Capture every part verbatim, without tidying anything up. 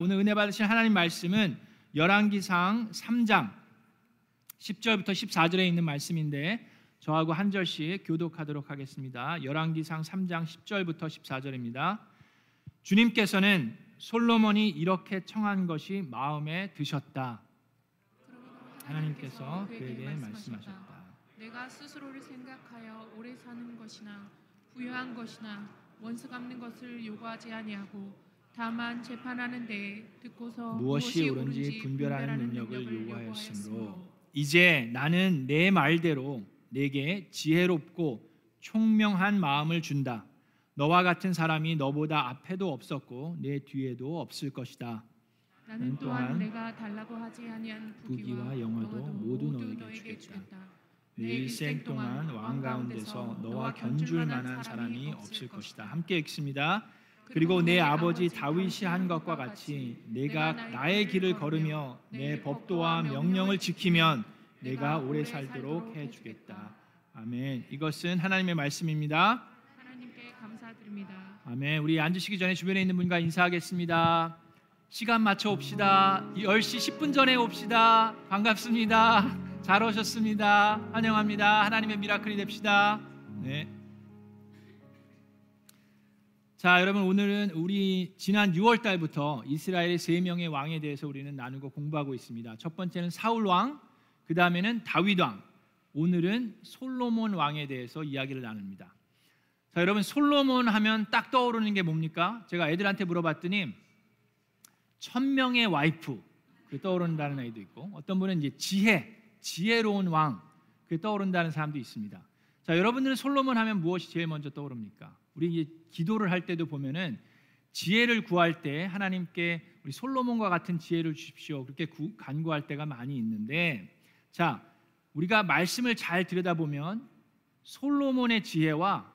오늘 은혜 받으신 하나님 말씀은 열왕기상 삼 장 십 절부터 십사 절에 있는 말씀인데 저하고 한 절씩 교독하도록 하겠습니다. 열왕기상 삼 장 십 절부터 십사 절입니다. 주님께서는 솔로몬이 이렇게 청한 것이 마음에 드셨다. 하나님께서 그에게 말씀하셨다. 내가 스스로를 생각하여 오래 사는 것이나 부유한 것이나 원수 갚는 것을 요구하지 아니하고 다만 재판하는 데에 듣고서 무엇이 옳은지 분별하는 능력을 요구하였으므로 이제 나는 내 말대로 내게 지혜롭고 총명한 마음을 준다. 너와 같은 사람이 너보다 앞에도 없었고 내 뒤에도 없을 것이다. 나는 또한 내가 달라고 하지 아니한 부귀와 영화도 모두 너에게 주겠다. 내 일생 동안 왕 가운데서 너와 견줄 만한 사람이 없을 것이다. 함께 읽습니다. 그리고 내 아버지 다윗이 한 것과 같이 내가 나의 길을 걸으며 내 법도와 명령을 지키면 내가 오래 살도록 해주겠다. 아멘. 이것은 하나님의 말씀입니다. 하나님께 감사드립니다. 아멘. 우리 앉으시기 전에 주변에 있는 분과 인사하겠습니다. 시간 맞춰 옵시다. 열 시 십 분 전에 옵시다. 반갑습니다. 잘 오셨습니다. 환영합니다. 하나님의 미라클이 됩시다. 네. 자, 여러분, 오늘은 우리 지난 유월 달부터 이스라엘의 세 명의 왕에 대해서 우리는 나누고 공부하고 있습니다. 첫 번째는 사울 왕, 그 다음에는 다윗 왕, 오늘은 솔로몬 왕에 대해서 이야기를 나눕니다. 자, 여러분, 솔로몬 하면 딱 떠오르는 게 뭡니까? 제가 애들한테 물어봤더니 천 명의 와이프, 그게 떠오른다는 아이도 있고, 어떤 분은 이제 지혜, 지혜로운 왕, 그게 떠오른다는 사람도 있습니다. 자, 여러분들은 솔로몬 하면 무엇이 제일 먼저 떠오릅니까? 우리 이제 기도를 할 때도 보면은 지혜를 구할 때 하나님께 우리 솔로몬과 같은 지혜를 주십시오, 그렇게 구, 간구할 때가 많이 있는데, 자, 우리가 말씀을 잘 들여다보면 솔로몬의 지혜와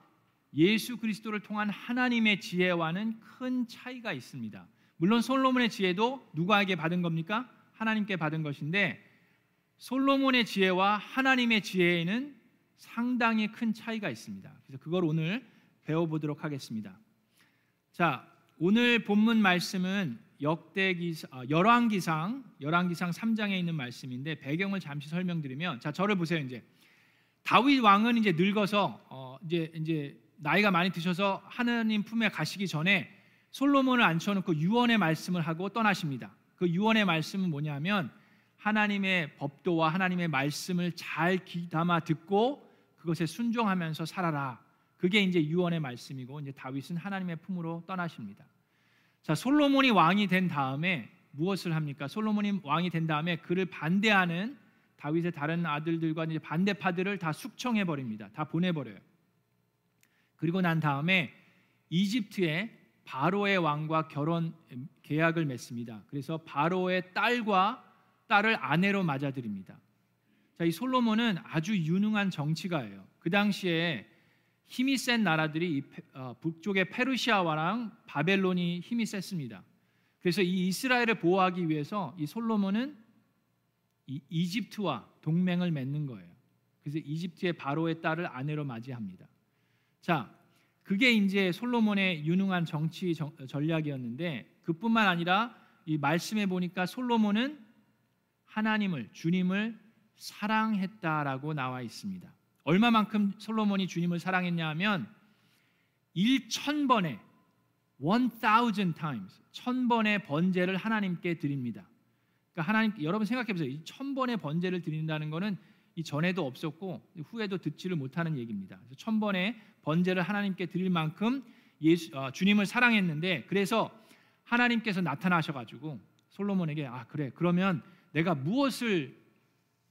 예수 그리스도를 통한 하나님의 지혜와는 큰 차이가 있습니다. 물론 솔로몬의 지혜도 누구에게 받은 겁니까? 하나님께 받은 것인데, 솔로몬의 지혜와 하나님의 지혜에는 상당히 큰 차이가 있습니다. 그래서 그걸 오늘 배워보도록 하겠습니다. 자, 오늘 본문 말씀은 역대기사, 아, 열왕기상, 열왕기상 삼 장에 있는 말씀인데 배경을 잠시 설명드리면, 자, 저를 보세요. 이제 다윗 왕은 이제 늙어서 어, 이제 이제 나이가 많이 드셔서 하나님 품에 가시기 전에 솔로몬을 앉혀놓고 유언의 말씀을 하고 떠나십니다. 그 유언의 말씀은 뭐냐면 하나님의 법도와 하나님의 말씀을 잘 귀담아 듣고 그것에 순종하면서 살아라. 그게 이제 유언의 말씀이고, 이제 다윗은 하나님의 품으로 떠나십니다. 자, 솔로몬이 왕이 된 다음에 무엇을 합니까? 솔로몬이 왕이 된 다음에 그를 반대하는 다윗의 다른 아들들과 이제 반대파들을 다 숙청해 버립니다. 다 보내 버려요. 그리고 난 다음에 이집트의 바로의 왕과 결혼 계약을 맺습니다. 그래서 바로의 딸과 딸을 아내로 맞아들입니다. 자, 이 솔로몬은 아주 유능한 정치가예요. 그 당시에 힘이 센 나라들이 북쪽의 페르시아와랑 바벨론이 힘이 셌습니다. 그래서 이 이스라엘을 보호하기 위해서 이 솔로몬은 이 이집트와 동맹을 맺는 거예요. 그래서 이집트의 바로의 딸을 아내로 맞이합니다. 자, 그게 이제 솔로몬의 유능한 정치 정, 전략이었는데, 그뿐만 아니라 이 말씀에 보니까 솔로몬은 하나님을, 주님을 사랑했다라고 나와 있습니다. 얼마만큼 솔로몬이 주님을 사랑했냐 하면 천 번의 천 타임즈, 천 번의 번제를 하나님께 드립니다. 그러니까 하나님, 여러분 생각해 보세요. 이 천 번의 번제를 드린다는 것은 이 전에도 없었고 후에도 듣지를 못하는 얘기입니다. 천 번의 번제를 하나님께 드릴 만큼 예수, 아, 주님을 사랑했는데, 그래서 하나님께서 나타나셔가지고 솔로몬에게 아 그래 그러면 내가 무엇을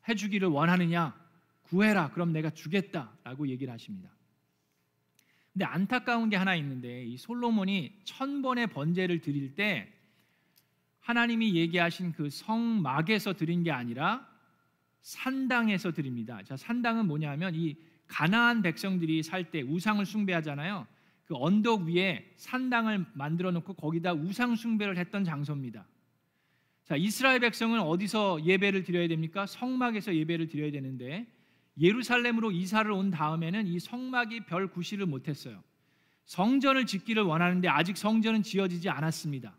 해주기를 원하느냐, 구해라, 그럼 내가 주겠다라고 얘기를 하십니다. 근데 안타까운 게 하나 있는데, 이 솔로몬이 천 번의 번제를 드릴 때 하나님이 얘기하신 그 성막에서 드린 게 아니라 산당에서 드립니다. 자, 산당은 뭐냐면 이 가나안 백성들이 살 때 우상을 숭배하잖아요. 그 언덕 위에 산당을 만들어 놓고 거기다 우상 숭배를 했던 장소입니다. 자, 이스라엘 백성은 어디서 예배를 드려야 됩니까? 성막에서 예배를 드려야 되는데, 예루살렘으로 이사를 온 다음에는 이 성막이 별 구실을 못했어요. 성전을 짓기를 원하는데 아직 성전은 지어지지 않았습니다.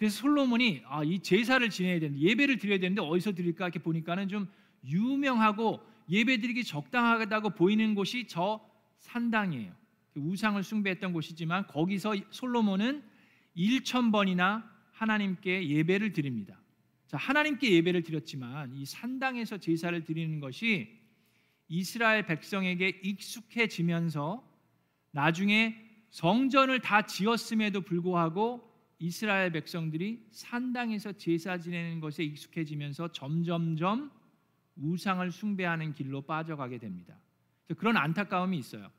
그래서 솔로몬이 아, 이 제사를 지내야 되는데 예배를 드려야 되는데 어디서 드릴까 이렇게 보니까는 좀 유명하고 예배드리기 적당하다고 보이는 곳이 저 산당이에요. 우상을 숭배했던 곳이지만 거기서 솔로몬은 일천 번이나 하나님께 예배를 드립니다. 자, 하나님께 예배를 드렸지만 이 산당에서 제사를 드리는 것이 이스라엘 백성에게 익숙해지면서 나중에 성전을 다 지었음에도 불구하고 이스라엘 백성들이 산당에서 제사 지내는 것에 익숙해지면서 점점점 우상을 숭배하는 길로 빠져가게 됩니다. 그런 안타까움이 있어요.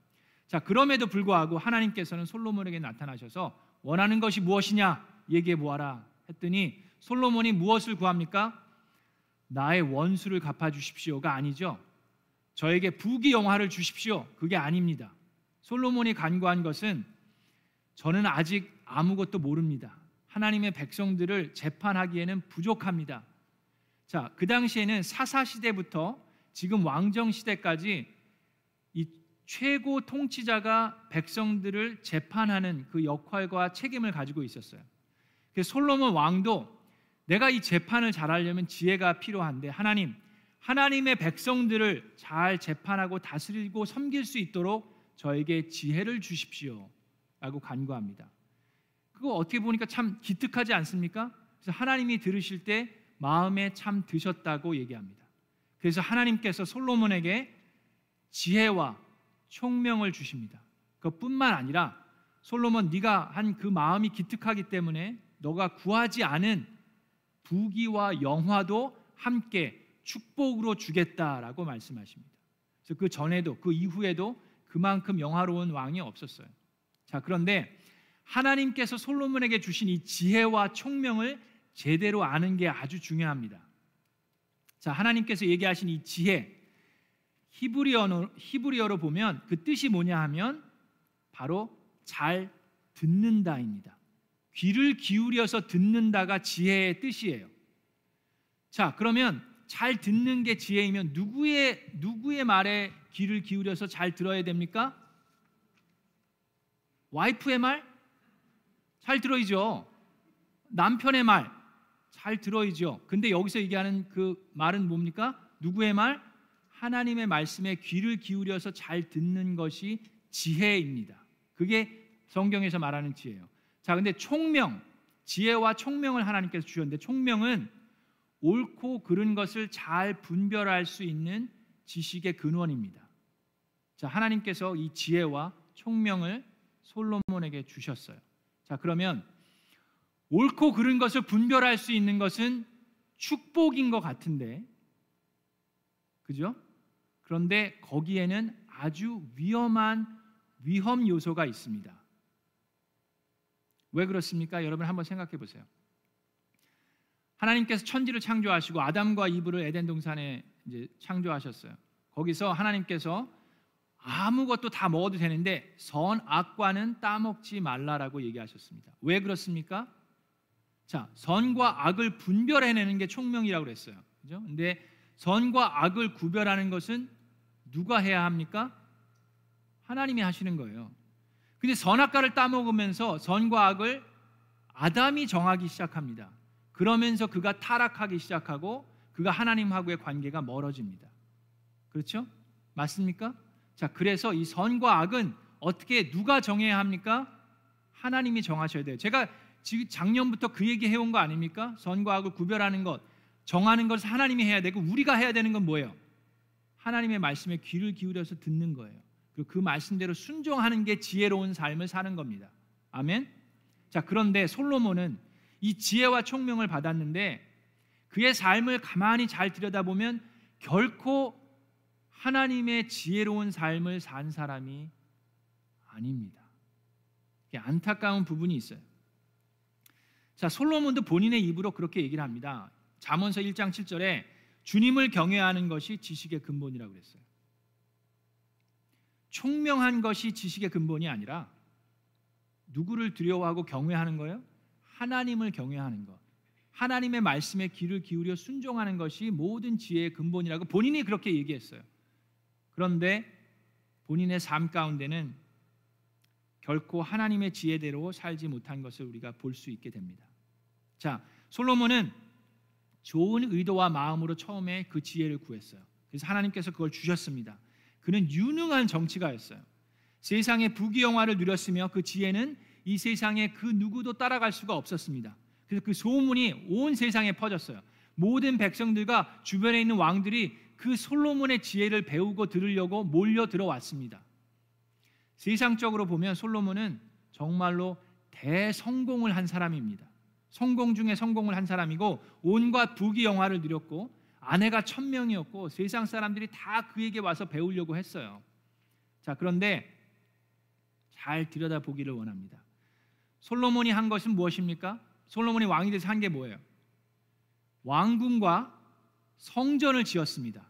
자, 그럼에도 불구하고 하나님께서는 솔로몬에게 나타나셔서 원하는 것이 무엇이냐 얘기해 보아라 했더니 솔로몬이 무엇을 구합니까? 나의 원수를 갚아주십시오가 아니죠. 저에게 부귀영화를 주십시오. 그게 아닙니다. 솔로몬이 간구한 것은 저는 아직 아무것도 모릅니다. 하나님의 백성들을 재판하기에는 부족합니다. 자, 그 당시에는 사사시대부터 지금 왕정시대까지 이 최고 통치자가 백성들을 재판하는 그 역할과 책임을 가지고 있었어요. 그래서 솔로몬 왕도 내가 이 재판을 잘하려면 지혜가 필요한데 하나님, 하나님의 백성들을 잘 재판하고 다스리고 섬길 수 있도록 저에게 지혜를 주십시오 라고 간구합니다. 그거 어떻게 보니까 참 기특하지 않습니까? 그래서 하나님이 들으실 때 마음에 참 드셨다고 얘기합니다. 그래서 하나님께서 솔로몬에게 지혜와 총명을 주십니다. 그뿐만 아니라 솔로몬 네가 한 그 마음이 기특하기 때문에 너가 구하지 않은 부귀와 영화도 함께 축복으로 주겠다라고 말씀하십니다. 그래서 그 전에도 그 이후에도 그만큼 영화로운 왕이 없었어요. 자, 그런데 하나님께서 솔로몬에게 주신 이 지혜와 총명을 제대로 아는 게 아주 중요합니다. 자, 하나님께서 얘기하신 이 지혜 히브리어로, 히브리어로 보면 그 뜻이 뭐냐 하면 바로 잘 듣는다입니다. 귀를 기울여서 듣는다가 지혜의 뜻이에요. 자, 그러면 잘 듣는 게 지혜이면 누구의 누구의 말에 귀를 기울여서 잘 들어야 됩니까? 와이프의 말? 잘 들어야죠. 남편의 말 잘 들어야죠. 근데 여기서 얘기하는 그 말은 뭡니까? 누구의 말? 하나님의 말씀에 귀를 기울여서 잘 듣는 것이 지혜입니다. 그게 성경에서 말하는 지혜예요. 자, 근데 총명, 지혜와 총명을 하나님께서 주셨는데 총명은 옳고 그른 것을 잘 분별할 수 있는 지식의 근원입니다. 자, 하나님께서 이 지혜와 총명을 솔로몬에게 주셨어요. 자, 그러면 옳고 그른 것을 분별할 수 있는 것은 축복인 것 같은데, 그죠? 그런데 거기에는 아주 위험한 위험 요소가 있습니다. 왜 그렇습니까? 여러분 한번 생각해 보세요. 하나님께서 천지를 창조하시고 아담과 이브를 에덴 동산에 이제 창조하셨어요. 거기서 하나님께서 아무것도 다 먹어도 되는데 선악과는 따먹지 말라라고 얘기하셨습니다. 왜 그렇습니까? 자, 선과 악을 분별해내는 게 총명이라고 그랬어요. 그죠? 근데 선과 악을 구별하는 것은 누가 해야 합니까? 하나님이 하시는 거예요. 근데 선악과를 따먹으면서 선과 악을 아담이 정하기 시작합니다. 그러면서 그가 타락하기 시작하고 그가 하나님하고의 관계가 멀어집니다. 그렇죠? 맞습니까? 자, 그래서 이 선과 악은 어떻게 누가 정해야 합니까? 하나님이 정하셔야 돼요. 제가 지금 작년부터 그 얘기 해온 거 아닙니까? 선과 악을 구별하는 것, 정하는 것을 하나님이 해야 되고 우리가 해야 되는 건 뭐예요? 하나님의 말씀에 귀를 기울여서 듣는 거예요. 그리고 그 말씀대로 순종하는 게 지혜로운 삶을 사는 겁니다. 아멘? 자, 그런데 솔로몬은 이 지혜와 총명을 받았는데 그의 삶을 가만히 잘 들여다보면 결코 하나님의 지혜로운 삶을 산 사람이 아닙니다. 안타까운 부분이 있어요. 자, 솔로몬도 본인의 입으로 그렇게 얘기를 합니다. 잠언서 일 장 칠 절에 주님을 경외하는 것이 지식의 근본이라고 그랬어요. 총명한 것이 지식의 근본이 아니라 누구를 두려워하고 경외하는 거예요? 하나님을 경외하는 것. 하나님의 말씀에 귀를 기울여 순종하는 것이 모든 지혜의 근본이라고 본인이 그렇게 얘기했어요. 그런데 본인의 삶 가운데는 결코 하나님의 지혜대로 살지 못한 것을 우리가 볼 수 있게 됩니다. 자, 솔로몬은 좋은 의도와 마음으로 처음에 그 지혜를 구했어요. 그래서 하나님께서 그걸 주셨습니다. 그는 유능한 정치가였어요. 세상의 부귀영화를 누렸으며 그 지혜는 이 세상의 그 누구도 따라갈 수가 없었습니다. 그래서 그 소문이 온 세상에 퍼졌어요. 모든 백성들과 주변에 있는 왕들이 그 솔로몬의 지혜를 배우고 들으려고 몰려 들어왔습니다. 세상적으로 보면 솔로몬은 정말로 대성공을 한 사람입니다. 성공 중에 성공을 한 사람이고 온갖 부귀영화를 누렸고 아내가 천명이었고 세상 사람들이 다 그에게 와서 배우려고 했어요. 자, 그런데 잘 들여다보기를 원합니다. 솔로몬이 한 것은 무엇입니까? 솔로몬이 왕이 돼서 한 게 뭐예요? 왕궁과 성전을 지었습니다.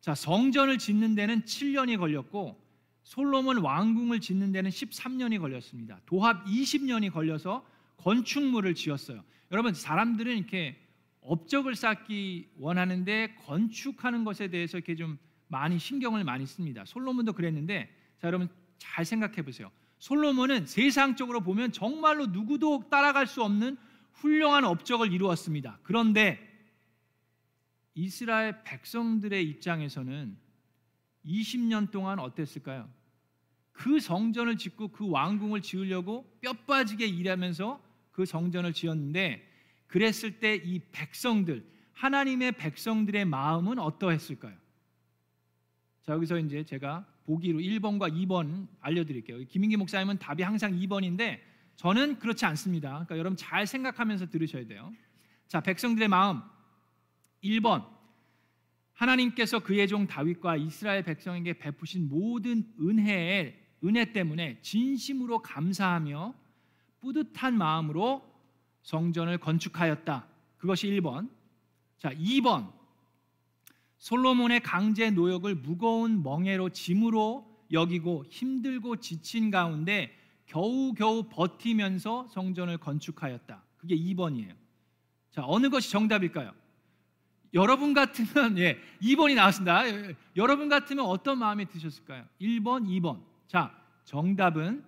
자, 성전을 짓는 데는 칠 년이 걸렸고 솔로몬 왕궁을 짓는 데는 십삼 년이 걸렸습니다. 도합 이십 년이 걸려서 건축물을 지었어요. 여러분, 사람들은 이렇게 업적을 쌓기 원하는데 건축하는 것에 대해서 이렇게 좀 많이 신경을 많이 씁니다. 솔로몬도 그랬는데, 자, 여러분 잘 생각해 보세요. 솔로몬은 세상적으로 보면 정말로 누구도 따라갈 수 없는 훌륭한 업적을 이루었습니다. 그런데 이스라엘 백성들의 입장에서는 이십 년 동안 어땠을까요? 그 성전을 짓고 그 왕궁을 지으려고 뼈빠지게 일하면서 그 성전을 지었는데, 그랬을 때 이 백성들, 하나님의 백성들의 마음은 어떠했을까요? 자, 여기서 이제 제가 보기로 일 번과 이 번 알려드릴게요. 김인기 목사님은 답이 항상 이 번인데 저는 그렇지 않습니다. 그러니까 여러분 잘 생각하면서 들으셔야 돼요. 자, 백성들의 마음 일 번, 하나님께서 그의 종 다윗과 이스라엘 백성에게 베푸신 모든 은혜의 은혜 때문에 진심으로 감사하며 뿌듯한 마음으로 성전을 건축하였다. 그것이 일 번. 자, 이 번, 솔로몬의 강제 노역을 무거운 멍에로 짐으로 여기고 힘들고 지친 가운데 겨우겨우 버티면서 성전을 건축하였다. 그게 이 번이에요. 자, 어느 것이 정답일까요? 여러분 같으면, 예, 이 번이 나왔습니다. 여러분 같으면 어떤 마음이 드셨을까요? 일 번, 이 번. 자, 정답은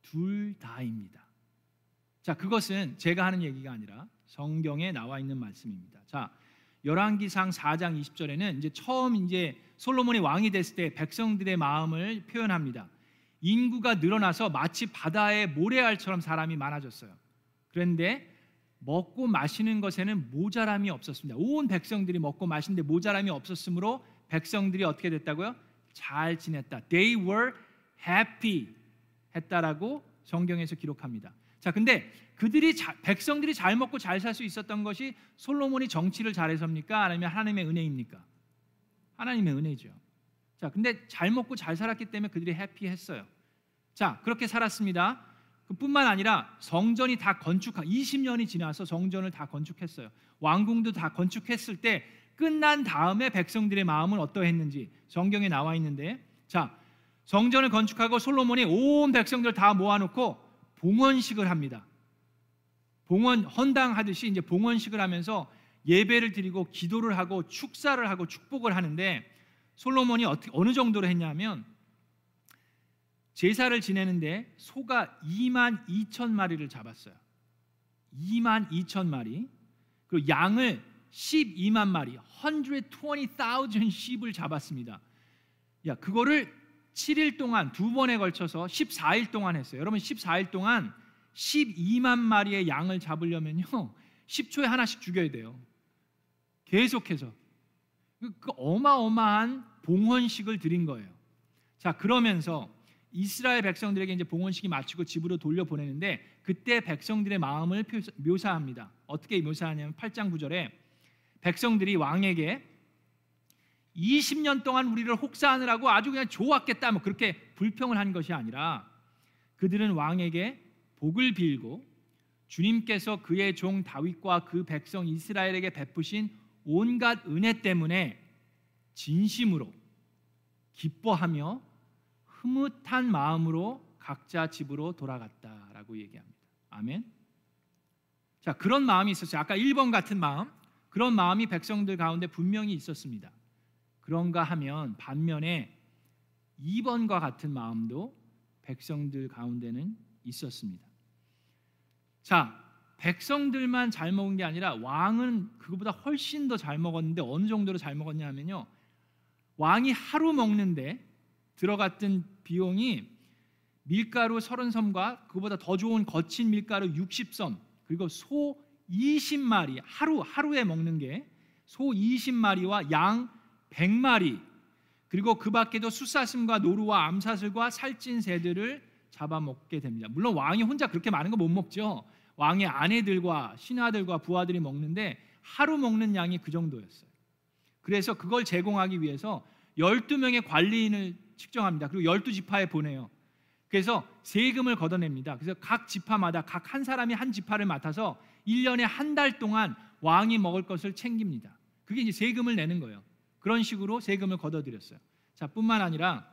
둘 다입니다. 자, 그것은 제가 하는 얘기가 아니라 성경에 나와 있는 말씀입니다. 자, 열왕기상 사 장 이십 절에는 이제 처음 이제 솔로몬이 왕이 됐을 때 백성들의 마음을 표현합니다. 인구가 늘어나서 마치 바다의 모래알처럼 사람이 많아졌어요. 그런데 먹고 마시는 것에는 모자람이 없었습니다. 온 백성들이 먹고 마시는데 모자람이 없었으므로 백성들이 어떻게 됐다고요? 잘 지냈다. They were happy 했다라고 성경에서 기록합니다. 자, 근데 그들이 자, 백성들이 잘 먹고 잘 살 수 있었던 것이 솔로몬이 정치를 잘해서입니까? 아니면 하나님의 은혜입니까? 하나님의 은혜죠. 자, 근데 잘 먹고 잘 살았기 때문에 그들이 해피했어요. 자, 그렇게 살았습니다. 그뿐만 아니라 성전이 다 건축한 이십 년이 지나서 성전을 다 건축했어요. 왕궁도 다 건축했을 때 끝난 다음에 백성들의 마음은 어떠했는지 성경에 나와 있는데, 자, 성전을 건축하고 솔로몬이 온 백성들 다 모아놓고 봉헌식을 합니다. 봉헌 헌당하듯이 이제 봉헌식을 하면서 예배를 드리고 기도를 하고 축사를 하고 축복을 하는데, 솔로몬이 어떻게, 어느 정도로 했냐면 제사를 지내는데 소가 이만 이천 마리를 잡았어요. 이만 이천 마리, 그리고 양을 십이만 마리, 백이십 thousand sheep을 잡았습니다. 야, 그거를 칠 일 동안 두 번에 걸쳐서 십사 일 동안 했어요. 여러분, 십사 일 동안 십이만 마리의 양을 잡으려면요 십 초에 하나씩 죽여야 돼요. 계속해서 그 어마어마한 봉헌식을 드린 거예요. 자, 그러면서 이스라엘 백성들에게 이제 봉헌식이 마치고 집으로 돌려보내는데, 그때 백성들의 마음을 묘사합니다. 어떻게 묘사하냐면 팔 장 구 절에 백성들이 왕에게 이십 년 동안 우리를 혹사하느라고 아주 그냥 좋았겠다, 뭐 그렇게 불평을 한 것이 아니라 그들은 왕에게 복을 빌고 주님께서 그의 종 다윗과 그 백성 이스라엘에게 베푸신 온갖 은혜 때문에 진심으로 기뻐하며 흐뭇한 마음으로 각자 집으로 돌아갔다라고 얘기합니다. 아멘. 자, 그런 마음이 있었어요. 아까 일 번 같은 마음, 그런 마음이 백성들 가운데 분명히 있었습니다. 그런가 하면 반면에 이 번과 같은 마음도 백성들 가운데는 있었습니다. 자, 백성들만 잘 먹은 게 아니라 왕은 그거보다 훨씬 더 잘 먹었는데 어느 정도로 잘 먹었냐 하면요, 왕이 하루 먹는데 들어갔던 비용이 밀가루 삼십 섬과 그보다 더 좋은 거친 밀가루 육십 섬 그리고 소 이십 마리 하루, 하루에 먹는 게 소 이십 마리와 양 백 마리 그리고 그 밖에도 수사슴과 노루와 암사슬과 살찐 새들을 잡아먹게 됩니다. 물론 왕이 혼자 그렇게 많은 거 못 먹죠. 왕의 아내들과 신하들과 부하들이 먹는데 하루 먹는 양이 그 정도였어요. 그래서 그걸 제공하기 위해서 열두 명의 관리인을 측정합니다. 그리고 열두 지파에 보내요. 그래서 세금을 걷어냅니다. 그래서 각 지파마다 각 한 사람이 한 지파를 맡아서 일 년에 한 달 동안 왕이 먹을 것을 챙깁니다. 그게 이제 세금을 내는 거예요. 그런 식으로 세금을 걷어들였어요. 자, 뿐만 아니라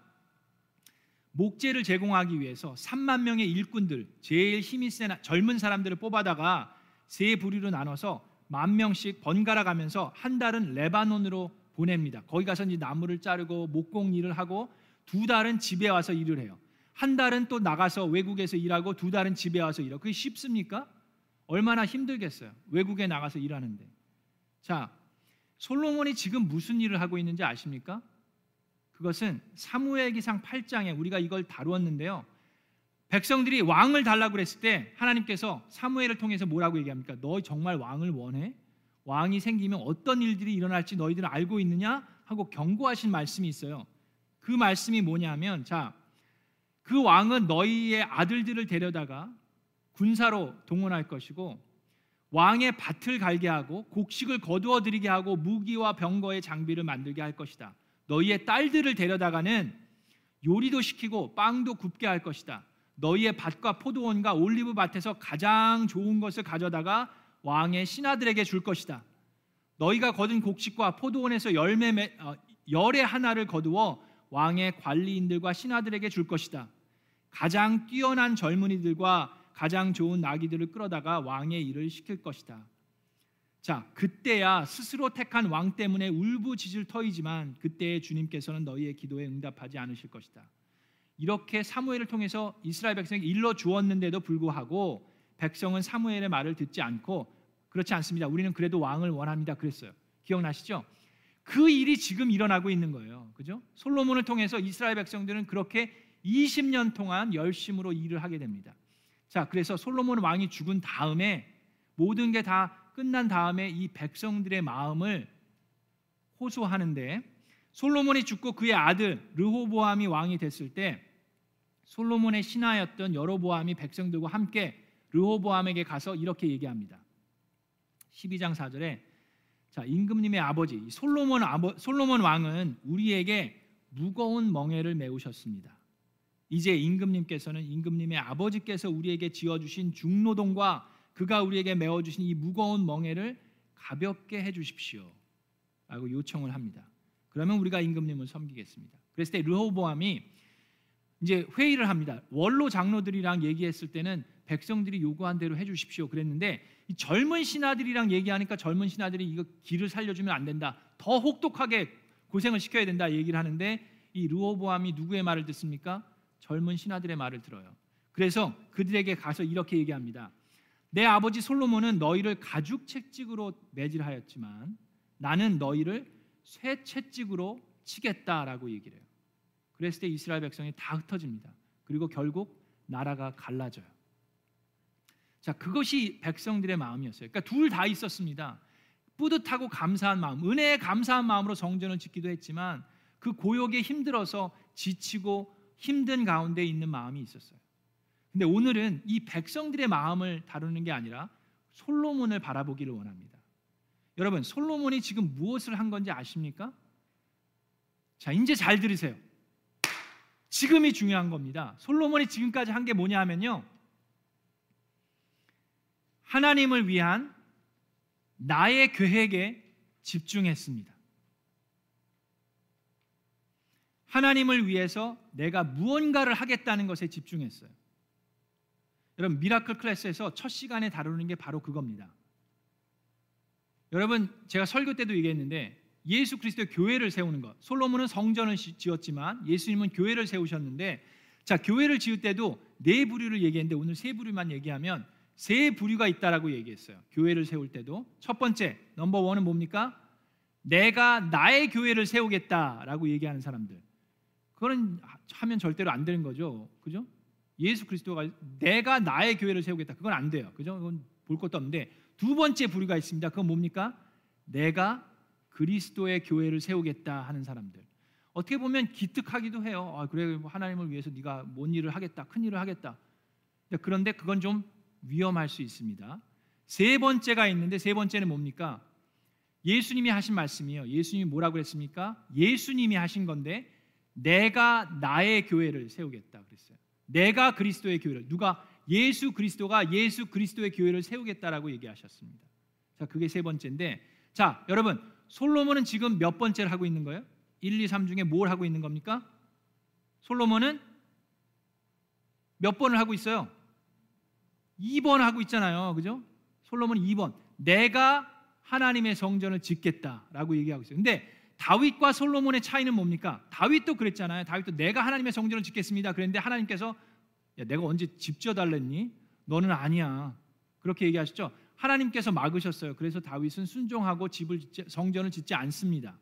목재를 제공하기 위해서 삼만 명의 일꾼들, 제일 힘이 센 젊은 사람들을 뽑아다가 세 부류로 나눠서 만 명씩 번갈아 가면서 한 달은 레바논으로 보냅니다. 거기 가서 이제 나무를 자르고 목공 일을 하고 두 달은 집에 와서 일을 해요. 한 달은 또 나가서 외국에서 일하고 두 달은 집에 와서 일하고. 그게 쉽습니까? 얼마나 힘들겠어요. 외국에 나가서 일하는데. 자, 솔로몬이 지금 무슨 일을 하고 있는지 아십니까? 그것은 사무엘기상 팔 장에 우리가 이걸 다루었는데요, 백성들이 왕을 달라고 그랬을 때 하나님께서 사무엘을 통해서 뭐라고 얘기합니까? 너 정말 왕을 원해? 왕이 생기면 어떤 일들이 일어날지 너희들은 알고 있느냐? 하고 경고하신 말씀이 있어요. 그 말씀이 뭐냐면, 자, 그 왕은 너희의 아들들을 데려다가 군사로 동원할 것이고 왕의 밭을 갈게 하고 곡식을 거두어 들이게 하고 무기와 병거의 장비를 만들게 할 것이다. 너희의 딸들을 데려다가는 요리도 시키고 빵도 굽게 할 것이다. 너희의 밭과 포도원과 올리브 밭에서 가장 좋은 것을 가져다가 왕의 신하들에게 줄 것이다. 너희가 거둔 곡식과 포도원에서 열매, 어, 열의 하나를 거두어 왕의 관리인들과 신하들에게 줄 것이다. 가장 뛰어난 젊은이들과 가장 좋은 나귀들을 끌어다가 왕의 일을 시킬 것이다. 자, 그때야 스스로 택한 왕 때문에 울부짖을 터이지만 그때의 주님께서는 너희의 기도에 응답하지 않으실 것이다. 이렇게 사무엘을 통해서 이스라엘 백성에게 일러 주었는데도 불구하고 백성은 사무엘의 말을 듣지 않고, 그렇지 않습니다, 우리는 그래도 왕을 원합니다 그랬어요. 기억나시죠? 그 일이 지금 일어나고 있는 거예요. 그죠? 솔로몬을 통해서 이스라엘 백성들은 그렇게 이십 년 동안 열심으로 일을 하게 됩니다. 자, 그래서 솔로몬 왕이 죽은 다음에, 모든 게 다 끝난 다음에 이 백성들의 마음을 호소하는데, 솔로몬이 죽고 그의 아들 르호보암이 왕이 됐을 때 솔로몬의 신하였던 여로보암이 백성들과 함께 르호보암에게 가서 이렇게 얘기합니다. 십이 장 사 절에 자, 임금님의 아버지 솔로몬, 아버, 솔로몬 왕은 우리에게 무거운 멍에를 메우셨습니다. 이제 임금님께서는 임금님의 아버지께서 우리에게 지어주신 중노동과 그가 우리에게 메워주신 이 무거운 멍에를 가볍게 해주십시오 라고 요청을 합니다. 그러면 우리가 임금님을 섬기겠습니다. 그랬을 때 르호보암이 이제 회의를 합니다. 원로 장로들이랑 얘기했을 때는 백성들이 요구한 대로 해주십시오 그랬는데, 이 젊은 신하들이랑 얘기하니까 젊은 신하들이 이거 길을 살려주면 안 된다, 더 혹독하게 고생을 시켜야 된다 얘기를 하는데, 이 르호보암이 누구의 말을 듣습니까? 젊은 신하들의 말을 들어요. 그래서 그들에게 가서 이렇게 얘기합니다. 내 아버지 솔로몬은 너희를 가죽 채찍으로 매질하였지만 나는 너희를 쇠 채찍으로 치겠다라고 얘기를 해요. 그랬을 때 이스라엘 백성이 다 흩어집니다. 그리고 결국 나라가 갈라져요. 자, 그것이 백성들의 마음이었어요. 그러니까 둘 다 있었습니다. 뿌듯하고 감사한 마음, 은혜에 감사한 마음으로 성전을 짓기도 했지만 그 고역에 힘들어서 지치고 힘든 가운데 있는 마음이 있었어요. 근데 오늘은 이 백성들의 마음을 다루는 게 아니라 솔로몬을 바라보기를 원합니다. 여러분, 솔로몬이 지금 무엇을 한 건지 아십니까? 자, 이제 잘 들으세요. 지금이 중요한 겁니다. 솔로몬이 지금까지 한 게 뭐냐 하면요, 하나님을 위한 나의 계획에 집중했습니다. 하나님을 위해서 내가 무언가를 하겠다는 것에 집중했어요. 여러분, 미라클 클래스에서 첫 시간에 다루는 게 바로 그겁니다. 여러분, 제가 설교 때도 얘기했는데 예수 그리스도의 교회를 세우는 것, 솔로몬은 성전을 지었지만 예수님은 교회를 세우셨는데, 자, 교회를 지을 때도 네 부류를 얘기했는데 오늘 세 부류만 얘기하면 세 부류가 있다라고 얘기했어요. 교회를 세울 때도 첫 번째 넘버 원은 뭡니까? 내가 나의 교회를 세우겠다라고 얘기하는 사람들. 그거는 하면 절대로 안 되는 거죠. 그죠? 예수 그리스도가 내가 나의 교회를 세우겠다. 그건 안 돼요. 그죠? 그건 볼 것도 없는데 두 번째 부류가 있습니다. 그건 뭡니까? 내가 그리스도의 교회를 세우겠다 하는 사람들. 어떻게 보면 기특하기도 해요. 아, 그래 하나님을 위해서 네가 뭔 일을 하겠다, 큰 일을 하겠다. 그런데 그건 좀 위험할 수 있습니다. 세 번째가 있는데 세 번째는 뭡니까? 예수님이 하신 말씀이에요. 예수님이 뭐라고 그랬습니까? 예수님이 하신 건데 내가 나의 교회를 세우겠다 그랬어요. 내가 그리스도의 교회를, 누가? 예수 그리스도가 예수 그리스도의 교회를 세우겠다라고 얘기하셨습니다. 자, 그게 세 번째인데, 자 여러분, 솔로몬은 지금 몇 번째를 하고 있는 거예요? 일, 이, 삼 중에 뭘 하고 있는 겁니까? 솔로몬은 몇 번을 하고 있어요? 이 번 하고 있잖아요. 그죠? 솔로몬 이 번, 내가 하나님의 성전을 짓겠다라고 얘기하고 있어요. 근데 다윗과 솔로몬의 차이는 뭡니까? 다윗도 그랬잖아요. 다윗도 내가 하나님의 성전을 짓겠습니다. 그랬는데 하나님께서 야, 내가 언제 집 지어달랬니? 너는 아니야. 그렇게 얘기하셨죠. 하나님께서 막으셨어요. 그래서 다윗은 순종하고 집을 짓지, 성전을 짓지 않습니다.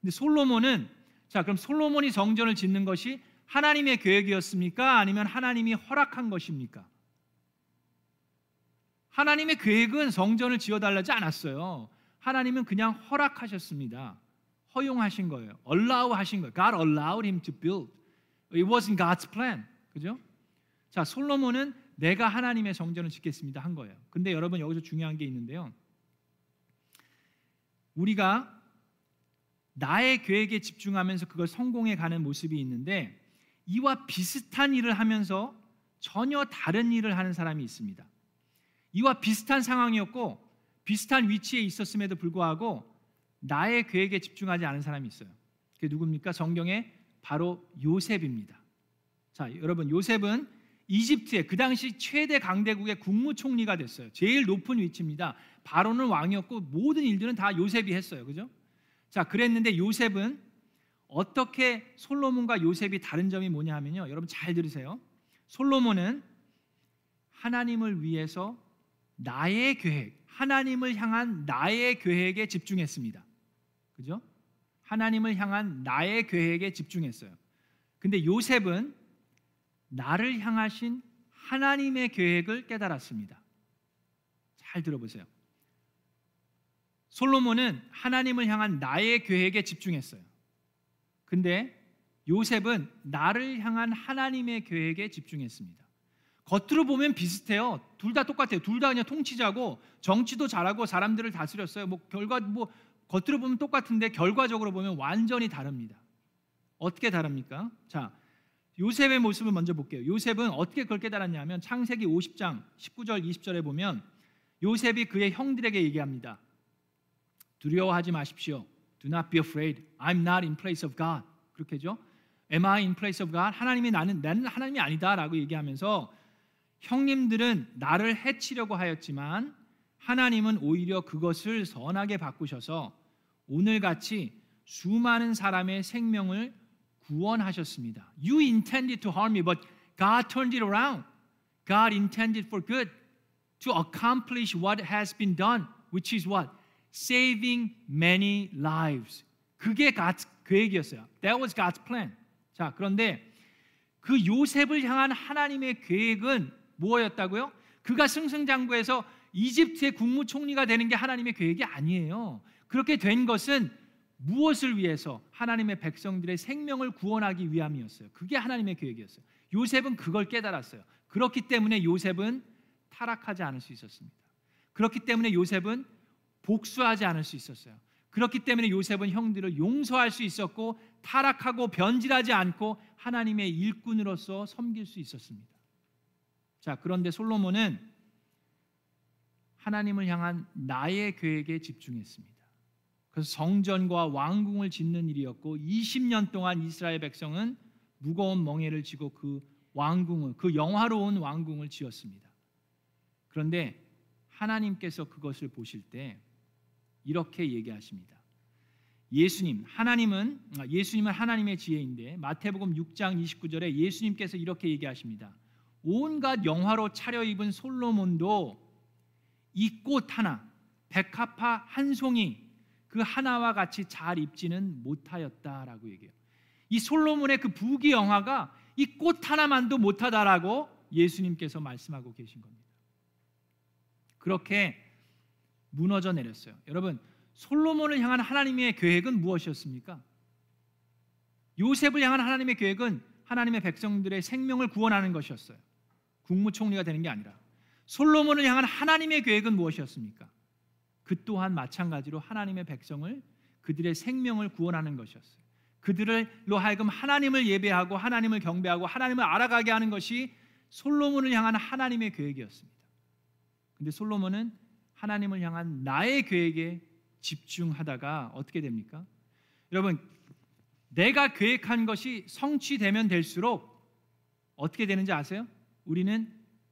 근데 솔로몬은, 자 그럼 솔로몬이 성전을 짓는 것이 하나님의 계획이었습니까? 아니면 하나님이 허락한 것입니까? 하나님의 계획은 성전을 지어달라지 않았어요. 하나님은 그냥 허락하셨습니다. 허용하신 거예요. Allow 하신 거예요. God allowed him to build. It wasn't God's plan. 그죠? 자, 솔로몬은 내가 하나님의 성전을 짓겠습니다 한 거예요. 근데 여러분 여기서 중요한 게 있는데요. 우리가 나의 계획에 집중하면서 그걸 성공해 가는 모습이 있는데 이와 비슷한 일을 하면서 전혀 다른 일을 하는 사람이 있습니다. 이와 비슷한 상황이었고 비슷한 위치에 있었음에도 불구하고 나의 계획에 집중하지 않은 사람이 있어요. 그게 누굽니까? 성경에 바로 요셉입니다. 자, 여러분 요셉은 이집트의 그 당시 최대 강대국의 국무총리가 됐어요. 제일 높은 위치입니다. 바로는 왕이었고 모든 일들은 다 요셉이 했어요. 그죠? 자, 그랬는데 요셉은 어떻게 솔로몬과 요셉이 다른 점이 뭐냐 하면요. 여러분 잘 들으세요. 솔로몬은 하나님을 위해서 나의 계획, 하나님을 향한 나의 계획에 집중했습니다. 그죠? 하나님을 향한 나의 계획에 집중했어요. 근데 요셉은 나를 향하신 하나님의 계획을 깨달았습니다. 잘 들어보세요. 솔로몬은 하나님을 향한 나의 계획에 집중했어요. 근데 요셉은 나를 향한 하나님의 계획에 집중했습니다. 겉으로 보면 비슷해요. 둘 다 똑같아요. 둘 다 그냥 통치자고 정치도 잘하고 사람들을 다스렸어요. 뭐 결과 뭐 겉으로 보면 똑같은데 결과적으로 보면 완전히 다릅니다. 어떻게 다릅니까? 자, 요셉의 모습을 먼저 볼게요. 요셉은 어떻게 그걸 깨달았냐면 창세기 오십 장 십구 절 이십 절에 보면 요셉이 그의 형들에게 얘기합니다. 두려워하지 마십시오. Do not be afraid. I'm not in place of God. 그렇게죠? Am I in place of God? 하나님이 나는 나는 하나님이 아니다라고 얘기하면서 형님들은 나를 해치려고 하였지만 하나님은 오히려 그것을 선하게 바꾸셔서 오늘같이 수많은 사람의 생명을 구원하셨습니다. You intended to harm me, but God turned it around. God intended for good to accomplish what has been done, which is what? Saving many lives. 그게 God's 계획이었어요. That was God's plan. 자, 그런데 그 요셉을 향한 하나님의 계획은 뭐였다고요? 그가 승승장구해서 이집트의 국무총리가 되는 게 하나님의 계획이 아니에요. 그렇게 된 것은 무엇을 위해서? 하나님의 백성들의 생명을 구원하기 위함이었어요. 그게 하나님의 계획이었어요. 요셉은 그걸 깨달았어요. 그렇기 때문에 요셉은 타락하지 않을 수 있었습니다. 그렇기 때문에 요셉은 복수하지 않을 수 있었어요. 그렇기 때문에 요셉은 형들을 용서할 수 있었고 타락하고 변질하지 않고 하나님의 일꾼으로서 섬길 수 있었습니다. 자, 그런데 솔로몬은 하나님을 향한 나의 계획에 집중했습니다. 그래서 성전과 왕궁을 짓는 일이었고 이십 년 동안 이스라엘 백성은 무거운 멍에를 지고 그 왕궁을, 그 영화로운 왕궁을 지었습니다. 그런데 하나님께서 그것을 보실 때 이렇게 얘기하십니다. 예수님, 하나님은 예수님은 하나님의 지혜인데 마태복음 육 장 이십구 절에 예수님께서 이렇게 얘기하십니다. 온갖 영화로 차려입은 솔로몬도 이 꽃 하나, 백합화 한 송이 그 하나와 같이 잘 입지는 못하였다라고 얘기해요. 이 솔로몬의 그 부귀 영화가 이 꽃 하나만도 못하다라고 예수님께서 말씀하고 계신 겁니다. 그렇게 무너져 내렸어요. 여러분, 솔로몬을 향한 하나님의 계획은 무엇이었습니까? 요셉을 향한 하나님의 계획은 하나님의 백성들의 생명을 구원하는 것이었어요. 국무총리가 되는 게 아니라. 솔로몬을 향한 하나님의 계획은 무엇이었습니까? 그 또한 마찬가지로 하나님의 백성을, 그들의 생명을 구원하는 것이었어요. 그들로 하여금 하나님을 예배하고 하나님을 경배하고 하나님을 알아가게 하는 것이 솔로몬을 향한 하나님의 계획이었습니다. 근데 솔로몬은 하나님을 향한 나의 계획에 집중하다가 어떻게 됩니까? 여러분, 내가 계획한 것이 성취되면 될수록 어떻게 되는지 아세요? 우리는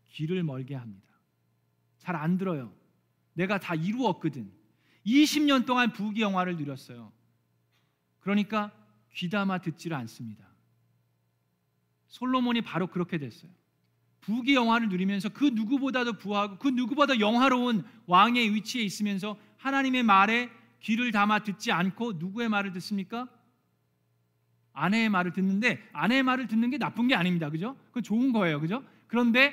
귀를 멀게 합니다. 잘 안 들어요. 내가 다 이루었거든. 이십 년 동안 부귀 영화를 누렸어요. 그러니까 귀담아 듣지를 않습니다. 솔로몬이 바로 그렇게 됐어요. 부귀 영화를 누리면서 그 누구보다도 부하고 그 누구보다 영화로운 왕의 위치에 있으면서 하나님의 말에 귀를 담아 듣지 않고 누구의 말을 듣습니까? 아내의 말을 듣는데, 아내의 말을 듣는 게 나쁜 게 아닙니다. 그죠? 그건 좋은 거예요. 그죠? 그런데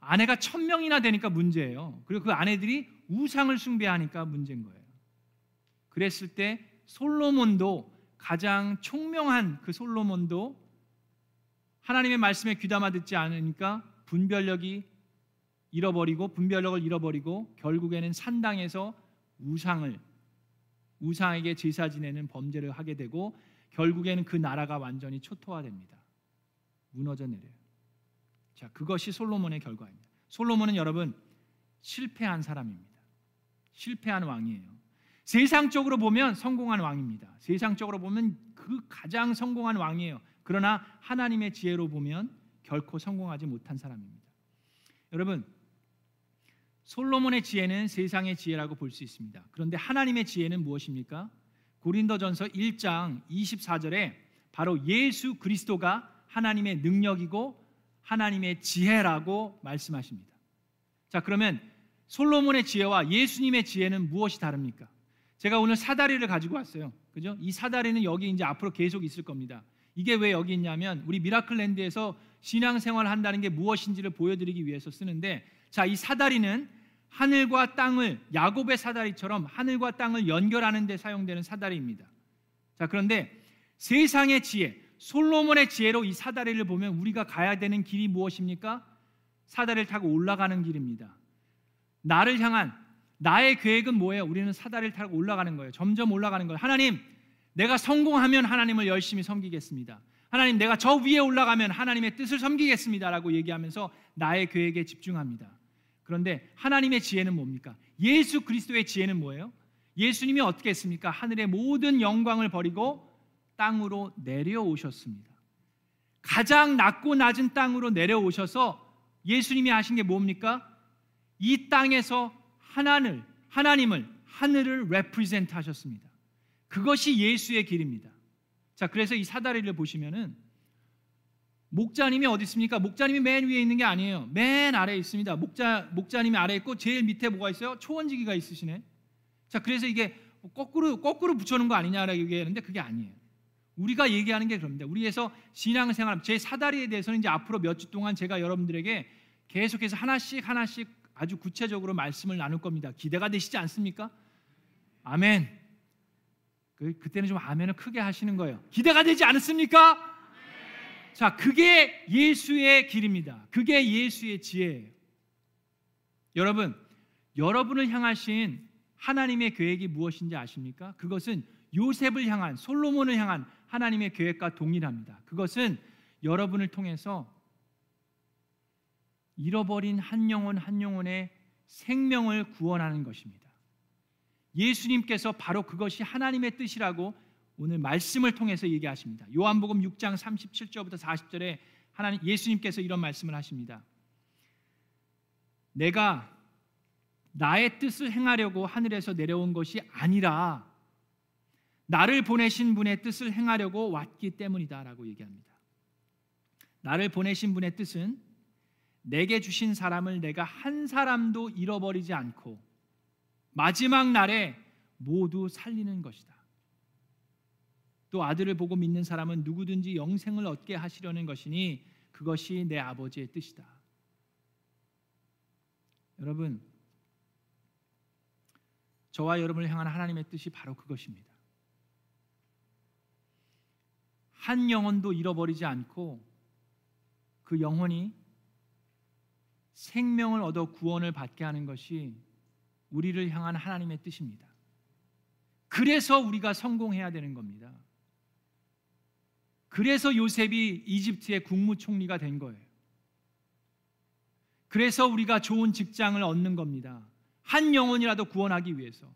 아내가 천 명이나 되니까 문제예요. 그리고 그 아내들이 우상을 숭배하니까 문제인 거예요. 그랬을 때 솔로몬도, 가장 총명한 그 솔로몬도 하나님의 말씀에 귀담아 듣지 않으니까 분별력이 잃어버리고 분별력을 잃어버리고 결국에는 산당에서 우상을 우상에게 제사 지내는 범죄를 하게 되고 결국에는 그 나라가 완전히 초토화됩니다. 무너져 내려요. 자, 그것이 솔로몬의 결과입니다. 솔로몬은 여러분 실패한 사람입니다. 실패한 왕이에요. 세상적으로 보면 성공한 왕입니다. 세상적으로 보면 그 가장 성공한 왕이에요. 그러나 하나님의 지혜로 보면 결코 성공하지 못한 사람입니다. 여러분, 솔로몬의 지혜는 세상의 지혜라고 볼 수 있습니다. 그런데 하나님의 지혜는 무엇입니까? 고린도전서 일 장 이십사 절에 바로 예수 그리스도가 하나님의 능력이고 하나님의 지혜라고 말씀하십니다. 자, 그러면 솔로몬의 지혜와 예수님의 지혜는 무엇이 다릅니까? 제가 오늘 사다리를 가지고 왔어요. 그죠? 이 사다리는 여기 이제 앞으로 계속 있을 겁니다. 이게 왜 여기 있냐면 우리 미라클랜드에서 신앙생활을 한다는 게 무엇인지를 보여드리기 위해서 쓰는데, 자, 이 사다리는 하늘과 땅을, 야곱의 사다리처럼 하늘과 땅을 연결하는 데 사용되는 사다리입니다. 자, 그런데 세상의 지혜, 솔로몬의 지혜로 이 사다리를 보면 우리가 가야 되는 길이 무엇입니까? 사다리를 타고 올라가는 길입니다. 나를 향한 나의 계획은 뭐예요? 우리는 사다리를 타고 올라가는 거예요. 점점 올라가는 거예요. 하나님, 내가 성공하면 하나님을 열심히 섬기겠습니다. 하나님, 내가 저 위에 올라가면 하나님의 뜻을 섬기겠습니다라고 얘기하면서 나의 계획에 집중합니다. 그런데 하나님의 지혜는 뭡니까? 예수 그리스도의 지혜는 뭐예요? 예수님이 어떻게 했습니까? 하늘의 모든 영광을 버리고 땅으로 내려오셨습니다. 가장 낮고 낮은 땅으로 내려오셔서 예수님이 하신 게 뭡니까? 이 땅에서 하나님을, 하나님을 하늘을 레프리젠트 하셨습니다. 그것이 예수의 길입니다. 자, 그래서 이 사다리를 보시면은 목자님이 어디 있습니까? 목자님이 맨 위에 있는 게 아니에요. 맨 아래에 있습니다. 목자, 목자님이 아래에 있고 제일 밑에 뭐가 있어요? 초원지기가 있으시네. 자, 그래서 이게 거꾸로, 거꾸로 붙여놓은 거 아니냐라고 얘기하는데 그게 아니에요. 우리가 얘기하는 게 그럽니다. 우리에서 신앙생활, 제 사다리에 대해서는 이제 앞으로 몇 주 동안 제가 여러분들에게 계속해서 하나씩 하나씩 아주 구체적으로 말씀을 나눌 겁니다. 기대가 되시지 않습니까? 아멘. 그, 그때는 좀 아멘을 크게 하시는 거예요. 기대가 되지 않습니까? 네. 자, 그게 예수의 길입니다. 그게 예수의 지혜예요. 여러분, 여러분을 향하신 하나님의 계획이 무엇인지 아십니까? 그것은 요셉을 향한, 솔로몬을 향한 하나님의 계획과 동일합니다. 그것은 여러분을 통해서 잃어버린 한 영혼 한 영혼의 생명을 구원하는 것입니다. 예수님께서 바로 그것이 하나님의 뜻이라고 오늘 말씀을 통해서 얘기하십니다. 요한복음 육 장 삼십칠 절부터 사십 절에 하나님, 예수님께서 이런 말씀을 하십니다. 내가 나의 뜻을 행하려고 하늘에서 내려온 것이 아니라 나를 보내신 분의 뜻을 행하려고 왔기 때문이다 라고 얘기합니다. 나를 보내신 분의 뜻은 내게 주신 사람을 내가 한 사람도 잃어버리지 않고 마지막 날에 모두 살리는 것이다. 또 아들을 보고 믿는 사람은 누구든지 영생을 얻게 하시려는 것이니 그것이 내 아버지의 뜻이다. 여러분, 저와 여러분을 향한 하나님의 뜻이 바로 그것입니다. 한 영혼도 잃어버리지 않고 그 영혼이 생명을 얻어 구원을 받게 하는 것이 우리를 향한 하나님의 뜻입니다. 그래서 우리가 성공해야 되는 겁니다. 그래서 요셉이 이집트의 국무총리가 된 거예요. 그래서 우리가 좋은 직장을 얻는 겁니다. 한 영혼이라도 구원하기 위해서.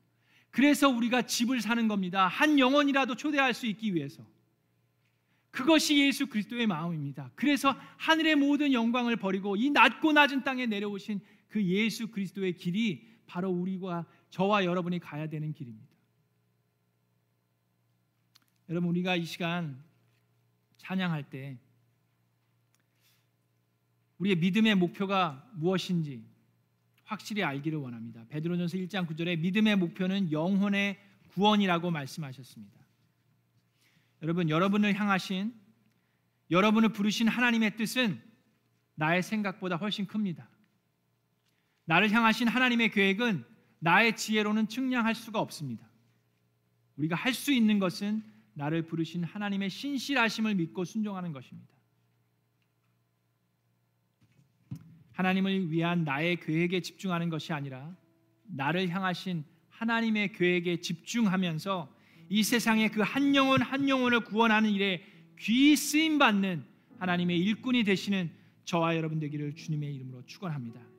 그래서 우리가 집을 사는 겁니다. 한 영혼이라도 초대할 수 있기 위해서. 그것이 예수 그리스도의 마음입니다. 그래서 하늘의 모든 영광을 버리고 이 낮고 낮은 땅에 내려오신 그 예수 그리스도의 길이 바로 우리와 저와 여러분이 가야 되는 길입니다. 여러분, 우리가 이 시간 찬양할 때 우리의 믿음의 목표가 무엇인지 확실히 알기를 원합니다. 베드로전서 일 장 구 절에 믿음의 목표는 영혼의 구원이라고 말씀하셨습니다. 여러분, 여러분을 향하신, 여러분을 부르신 하나님의 뜻은 나의 생각보다 훨씬 큽니다. 나를 향하신 하나님의 계획은 나의 지혜로는 측량할 수가 없습니다. 우리가 할 수 있는 것은 나를 부르신 하나님의 신실하심을 믿고 순종하는 것입니다. 하나님을 위한 나의 계획에 집중하는 것이 아니라 나를 향하신 하나님의 계획에 집중하면서 이 세상의 그 한 영혼 한 영혼을 구원하는 일에 귀히 쓰임받는 하나님의 일꾼이 되시는 저와 여러분 되기를 주님의 이름으로 축원합니다.